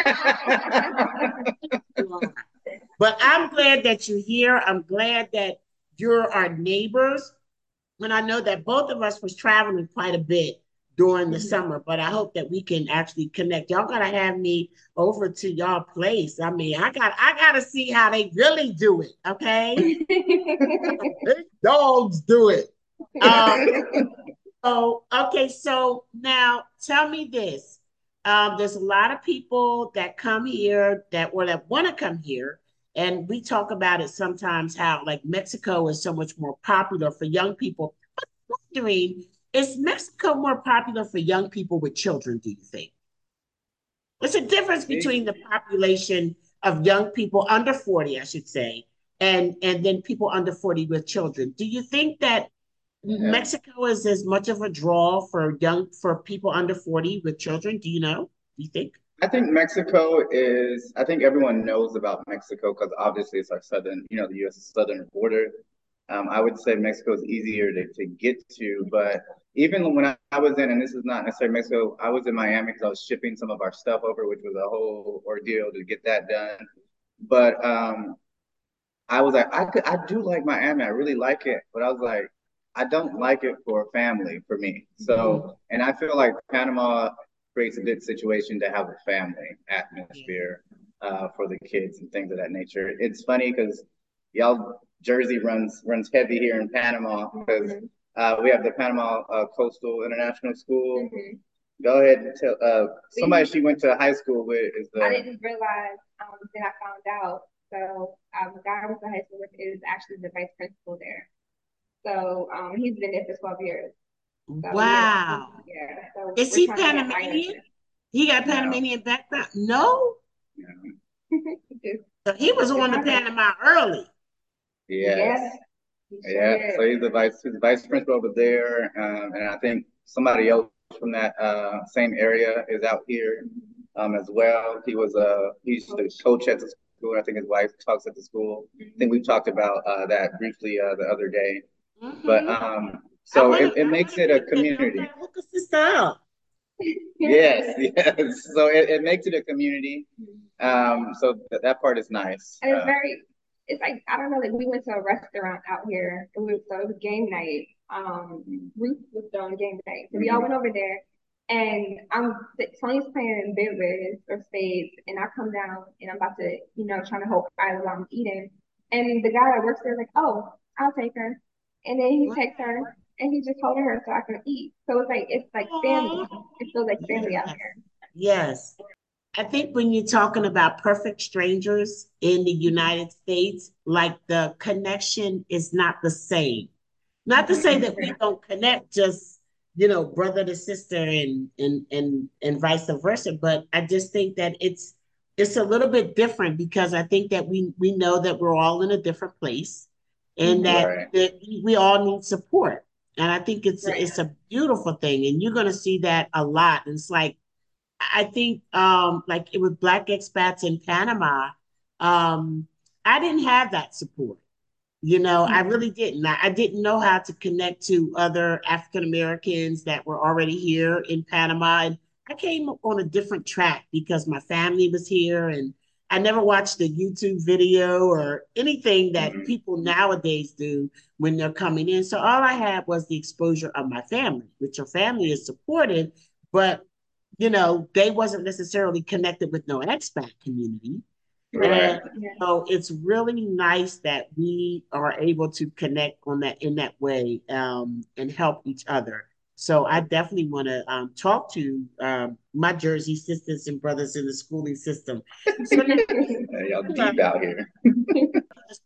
But I'm glad that you're here. I'm glad that you're our neighbors. And I know that both of us was traveling quite a bit during the mm-hmm. summer, but I hope that we can actually connect. Y'all gotta have me over to y'all place. I mean, I got I gotta see how they really do it, okay? Big dogs do it. Um, so, okay, so now tell me this. Um, there's a lot of people that come here that, or that wanna come here. And we talk about it sometimes how like Mexico is so much more popular for young people. But I'm wondering, is Mexico more popular for young people with children, do you think? What's the difference between the population of young people under forty, I should say, and, and then people under forty with children? Do you think that yeah. Mexico is as much of a draw for young for people under forty with children? Do you know? Do you think? I think Mexico is, I think everyone knows about Mexico because obviously it's our southern, you know, the U S southern border. Um, I would say Mexico is easier to, to get to, but even when I, I was in, and this is not necessarily Mexico, I was in Miami because I was shipping some of our stuff over, which was a whole ordeal to get that done. But um, I was like, I, could, I do like Miami, I really like it, but I was like, I don't like it for family, for me. So, and I feel like Panama creates a good situation to have a family atmosphere uh, for the kids and things of that nature. It's funny because y'all Jersey runs runs heavy here in Panama because uh, we have the Panama uh, Coastal International School. Mm-hmm. Go ahead and tell uh, somebody she went to high school with. Is the I didn't realize um, that I found out. So um, the guy I went to high school with is actually the vice principal there. So um, he's been there for twelve years. So wow. Yeah, so is he Panamanian? He got Panamanian no. background? No? no. So he was on the Panama early. Yes. yes. Sure yeah. Is. So he's the vice he's the vice principal over there. Um, and I think somebody else from that uh, same area is out here um, as well. He was uh, he used to coach at the school. I think his wife talks at the school. I think we talked about uh, that briefly uh, the other day. Mm-hmm. But um So wanna, it, it makes it a community. Hook us this up. Yes, yes. So it, it makes it a community. Um, so th that part is nice. And it's uh, very, it's like, I don't know, like we went to a restaurant out here. It was, so it was game night. Um, Ruth was on game night. So we mm -hmm. all went over there. And I'm, Tony's playing bidwiz or spades. And I come down and I'm about to, you know, trying to hold I while I'm eating. And the guy that works there is like, oh, I'll take her. And then he what? takes her. And he just holding her so I can eat. So it's like, it's like family. It feels like family out here. Yes. I think when you're talking about perfect strangers in the United States, like the connection is not the same. Not to say that we don't connect just, you know, brother to sister and, and, and, and vice versa. But I just think that it's, it's a little bit different because I think that we, we know that we're all in a different place and that, right. that we all need support. And I think it's, right. it's a beautiful thing. And you're going to see that a lot. And it's like, I think um, like it was Black Expats in Panama. Um, I didn't have that support. You know, mm-hmm. I really didn't. I, I didn't know how to connect to other African-Americans that were already here in Panama. And I came on a different track because my family was here. And I never watched a YouTube video or anything that mm-hmm. people nowadays do when they're coming in. So all I had was the exposure of my family, which your family is supported, but you know, they wasn't necessarily connected with no expat community. Right. Yeah. So it's really nice that we are able to connect on that in that way um, and help each other. So I definitely want to um, talk to um, my Jersey sisters and brothers in the schooling system. So, y'all deep out here.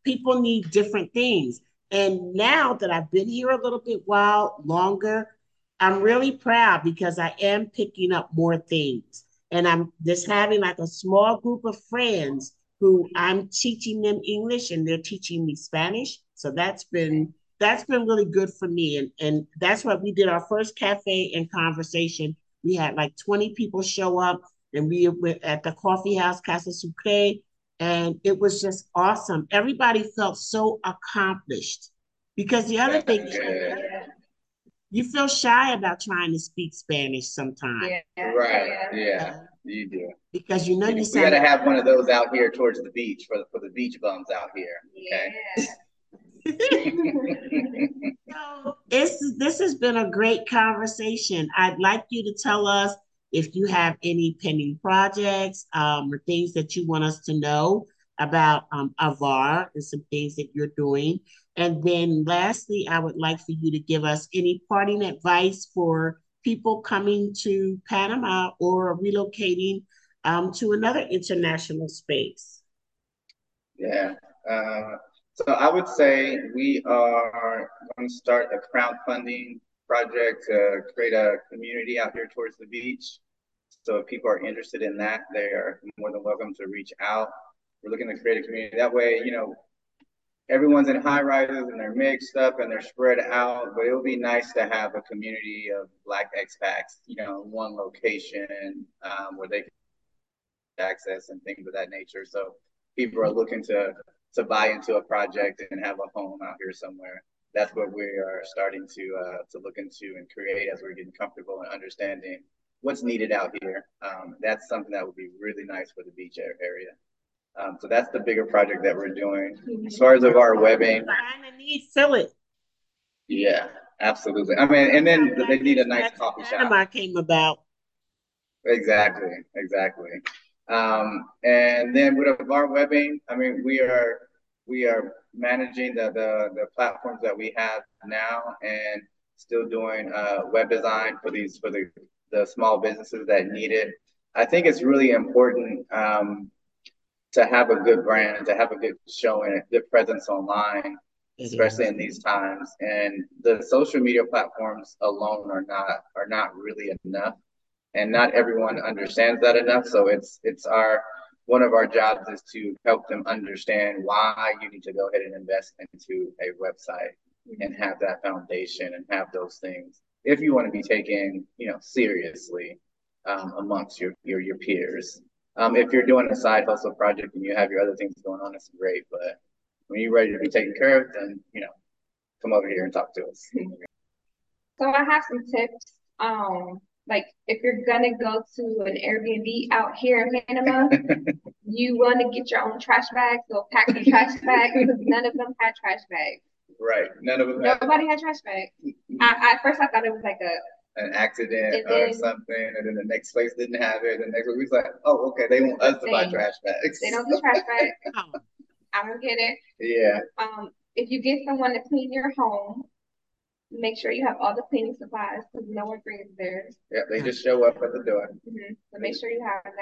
People need different things. And now that I've been here a little bit while longer, I'm really proud because I am picking up more things. And I'm just having like a small group of friends who I'm teaching them English and they're teaching me Spanish. So that's been That's been really good for me. And, and that's what we did our first cafe and conversation. We had like twenty people show up and we were at the coffee house, Casa Sucre, and it was just awesome. Everybody felt so accomplished because the other thing is yeah. you feel shy about trying to speak Spanish sometimes. Yeah. Right. Yeah, uh, you do. Because you know you, you sound- gotta have one of those out here towards the beach for, for the beach bums out here, okay? Yeah. So this, this has been a great conversation. I'd like you to tell us if you have any pending projects um, or things that you want us to know about um, Avar and some things that you're doing. And then lastly, I would like for you to give us any parting advice for people coming to Panama or relocating um, to another international space. Yeah. Uh... So I would say we are going to start a crowdfunding project to create a community out here towards the beach. So if people are interested in that, they are more than welcome to reach out. We're looking to create a community. That way, you know, everyone's in high rises and they're mixed up and they're spread out. But it would be nice to have a community of Black expats, you know, in one location um, where they can access and things of that nature. So people are looking to... to buy into a project and have a home out here somewhere. That's what we are starting to uh, to look into and create as we're getting comfortable and understanding what's needed out here. Um, that's something that would be really nice for the beach area. Um, so that's the bigger project that we're doing. As far as of our webbing. I need fill it. Yeah, absolutely. I mean, and then they need a nice coffee shop. Panama came about. Exactly, exactly. Um, and then with Avar Webbing, I mean, we are we are managing the, the, the platforms that we have now and still doing uh, web design for these for the, the small businesses that need it. I think it's really important um, to have a good brand, to have a good showing, a good presence online, mm-hmm. especially in these times. And the social media platforms alone are not are not really enough. And not everyone understands that enough. So it's it's our one of our jobs is to help them understand why you need to go ahead and invest into a website and have that foundation and have those things if you want to be taken, you know, seriously um, amongst your your, your peers. Um, if you're doing a side hustle project and you have your other things going on, it's great. But when you're ready to be taken care of, then you know, come over here and talk to us. So I have some tips. Um. Like, if you're going to go to an Airbnb out here in Panama, you want to get your own trash bags, so pack the trash bags, because none of them had trash bags. Right. None of them Nobody had, had trash bags. I, at first, I thought it was like a... an accident or then, something, and then the next place didn't have it, and the next place we was like, oh, okay, they want us to buy trash bags. They don't do trash bags. I don't get it. Yeah. Um, if you get someone to clean your home, make sure you have all the cleaning supplies because no one brings theirs. Yeah, they just show up at the door. Mm-hmm. So make sure you have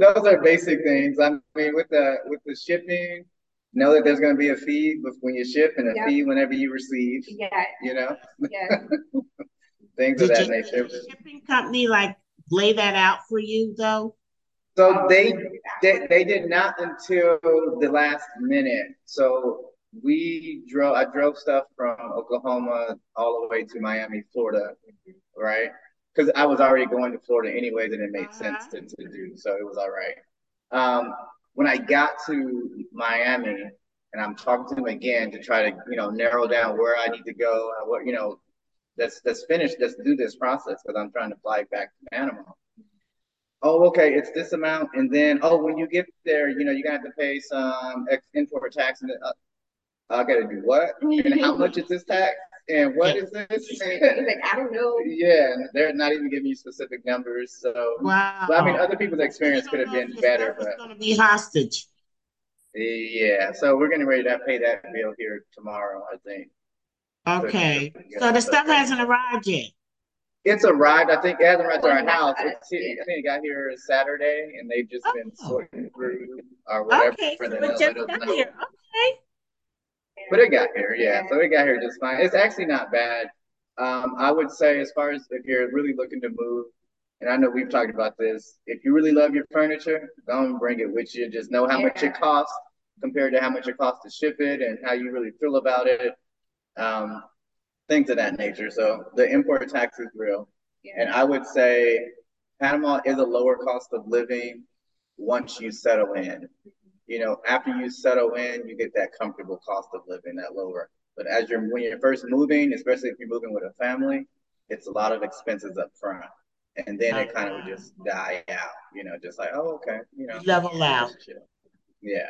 that. Those are basic things. I mean, with the with the shipping, know that there's going to be a fee when you ship and a yep. fee whenever you receive. Yeah. You know? Yeah. Things did of that you, nature. Did the shipping company, like, lay that out for you, though? So oh, they, they, they did not until the last minute. So... We drove, I drove stuff from Oklahoma all the way to Miami, Florida, right? Because I was already going to Florida anyways, and it made sense to, to do, so it was all right. Um, when I got to Miami, and I'm talking to them again to try to, you know, narrow down where I need to go, what, you know, let's, let's finish, let's do this process, because I'm trying to fly back to Panama. Oh, okay, it's this amount, and then, oh, when you get there, you know, you're going to have to pay some import tax, and uh, I gotta do what? And how much is this tax? and what is this? He's like, I don't know. Yeah, they're not even giving you specific numbers. So, wow. Well, I mean, other people's experience could have been better. But it's going to be hostage. Yeah, so we're getting ready to pay that bill here tomorrow, I think. Okay, so, yeah, so the stuff hasn't arrived yet. It's arrived. I think it hasn't arrived to our house. It's, I think it got here Saturday, and they've just oh. been sorting through or whatever. Okay, for so it just got know. here. Okay. But it got here, yeah. So it got here just fine. It's actually not bad. Um, I would say, as far as if you're really looking to move, and I know we've talked about this, if you really love your furniture, don't bring it with you. Just know how yeah. much it costs compared to how much it costs to ship it and how you really feel about it, um, things of that nature. So the import tax is real. Yeah. And I would say Panama is a lower cost of living once you settle in. You know, after you settle in, you get that comfortable cost of living, that lower. But as you're when you're first moving, especially if you're moving with a family, it's a lot of expenses up front, and then it kind of just die out. You know, just like oh, okay, you know, level out. Yeah,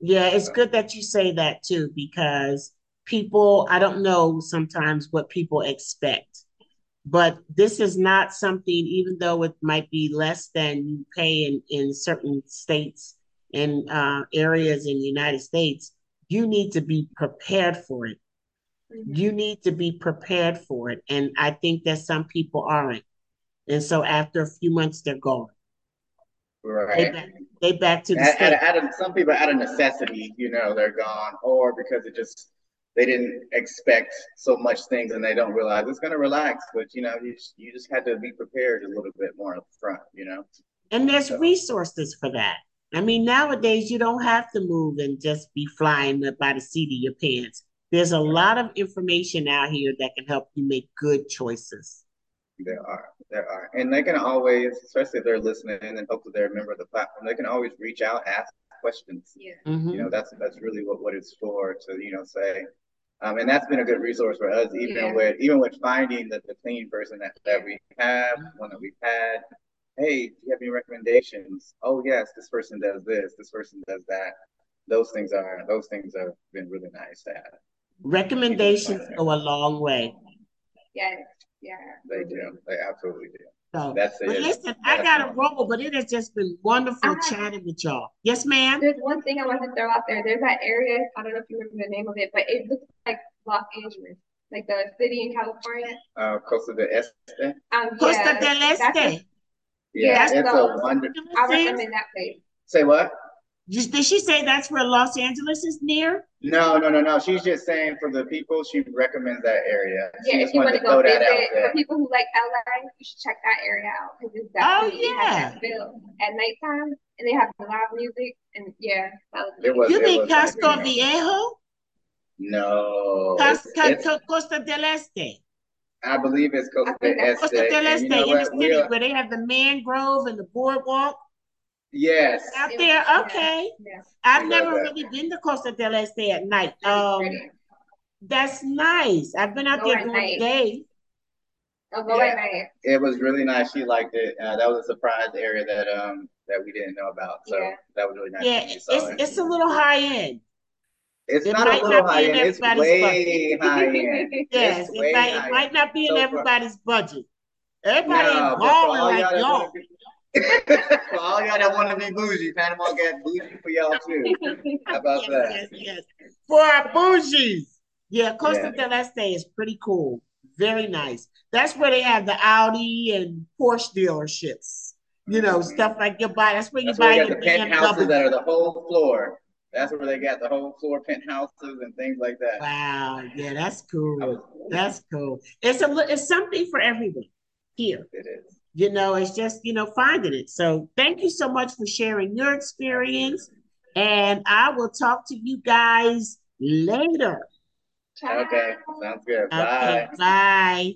yeah. It's so good that you say that too, because people, I don't know sometimes what people expect, but this is not something. Even though it might be less than you pay in in certain states. in uh, areas in the United States, you need to be prepared for it. Mm-hmm. You need to be prepared for it. And I think that some people aren't. And so after a few months, they're gone. Right. They back, they back to the at, state. At, at, some people out of necessity, you know, they're gone, or because it just, they didn't expect so much things and they don't realize it's going to relax, but you know, you, you just had to be prepared a little bit more up front, you know? And there's so. resources for that. I mean, nowadays, you don't have to move and just be flying up by the seat of your pants. There's a lot of information out here that can help you make good choices. There are. There are. And they can always, especially if they're listening and hopefully they're a member of the platform, they can always reach out, ask questions. Yeah. Mm-hmm. You know, that's that's really what, what it's for, to, you know, say. Um, and that's been a good resource for us, even yeah. with even with finding the, the clean person that, that we have, one that we've had. Hey, do you have any recommendations? Oh yes, this person does this, this person does that. Those things are, those things have been really nice to have. Recommendations go a long way. Yeah, yeah. They do, they absolutely do. So, That's it. But listen, I gotta roll, but it has just been wonderful have, chatting with y'all. Yes, ma'am? There's one thing I wanted to throw out there. There's that area, I don't know if you remember the name of it, but it looks like Los Angeles. Like the city in California. Uh, Costa del Este. Um, yeah, Costa del Este. Yeah, yeah, it's so a wonderful. I recommend that place. Say what? Just, did she say that's where Los Angeles is near? No, no, no, no. She's just saying for the people, she recommends that area. She yeah, if you want to go visit, for people who like L A, you should check that area out because it's definitely oh, yeah. that feel at nighttime, and they have live music, and yeah, that was it was, you it mean was Costa like, Viejo? No, Cas it's, it's, Costa del Este. I believe it's Costa del Este. Costa del Este, you know in what? the city are, where they have the mangrove and the boardwalk. Yes. Out there, yeah. okay. Yeah. I've we never really been to Costa del Este at night. Um, that's nice. I've been out go there during the day. Go yeah. at night. It was really nice. She liked it. Uh, that was a surprise area that um that we didn't know about. So yeah. that was really nice. Yeah, it's it. it's a little high end. It's it not a little not high end. It's way budget. high end. Yes, it might, it might not be in so everybody's far. budget. Everybody no, is balling like y'all. For all y'all that want to be bougie, Panama got bougie for y'all too. How about yes, that? Yes, yes. For our bougies. Yeah, Costa yeah. del Este is pretty cool. Very nice. That's where they have the Audi and Porsche dealerships. You know, mm-hmm. stuff like you buy. That's where you that's buy where you your the penthouses that are the whole floor. That's where they got the whole floor penthouses and things like that. Wow, yeah, that's cool. Was, that's cool. It's a it's something for everyone here. It is. You know, it's just, you know, finding it. So thank you so much for sharing your experience. And I will talk to you guys later. Okay, sounds good. Okay, bye. Bye.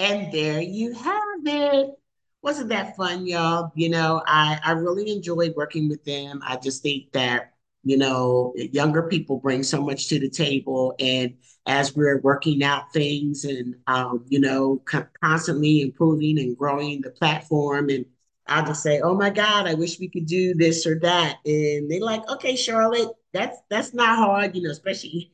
And there you have it. Wasn't that fun, y'all? You know, I, I really enjoyed working with them. I just think that, you know, younger people bring so much to the table. And as we're working out things and, um, you know, co- constantly improving and growing the platform, and I'll just say, oh, my God, I wish we could do this or that. And they're like, OK, Charlotte, that's that's not hard, you know, especially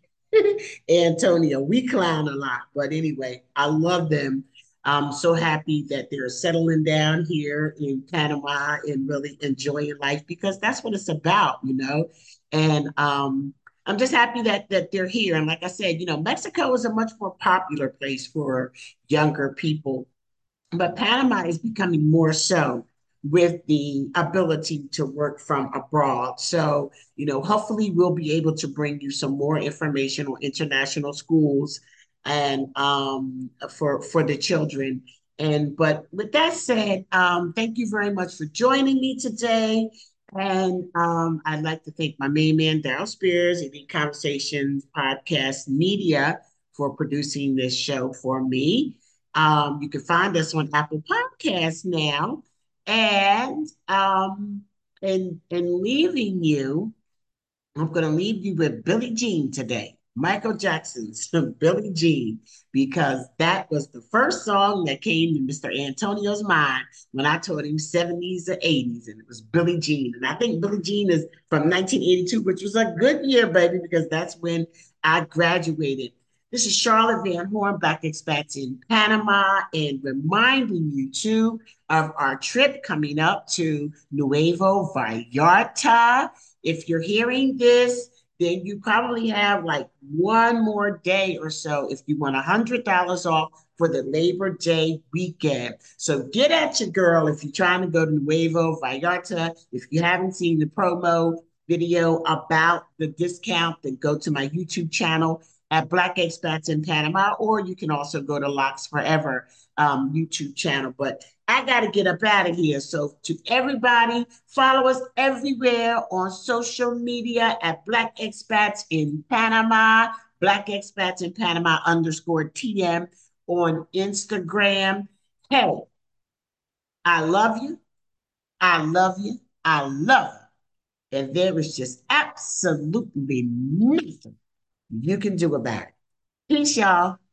Antonio. We clown a lot, but anyway, I love them. I'm so happy that they're settling down here in Panama and really enjoying life, because that's what it's about, you know. And um, I'm just happy that that they're here. And like I said, you know, Mexico is a much more popular place for younger people, but Panama is becoming more so with the ability to work from abroad. So, you know, hopefully we'll be able to bring you some more information on international schools and um for for the children. And but with that said, um thank you very much for joining me today. And um I'd like to thank my main man Darryl Spears and the Conversations Podcast Media for producing this show for me. Um you can find us on Apple Podcasts now, and um and and leaving you, I'm going to leave you with Billie Jean today, Michael Jackson's Billie Jean, because that was the first song that came to Mister Antonio's mind when I told him seventies or eighties, and it was Billie Jean. And I think Billie Jean is from nineteen eighty-two, which was a good year, baby, because that's when I graduated. This is Charlotte Van Horn, Black Expats in Panama, and reminding you, too, of our trip coming up to Nuevo Vallarta. If you're hearing this, then you probably have like one more day or so if you want one hundred dollars off for the Labor Day weekend. So get at your girl if you're trying to go to Nuevo Vallarta. If you haven't seen the promo video about the discount, then go to my YouTube channel at Black Expats in Panama, or you can also go to Locks Forever um, YouTube channel. But I got to get up out of here. So to everybody, follow us everywhere on social media at Black Expats in Panama, Black Expats in Panama underscore T M on Instagram. Hey, I love you. I love you. I love you. And there is just absolutely nothing you can do about it. Peace, y'all.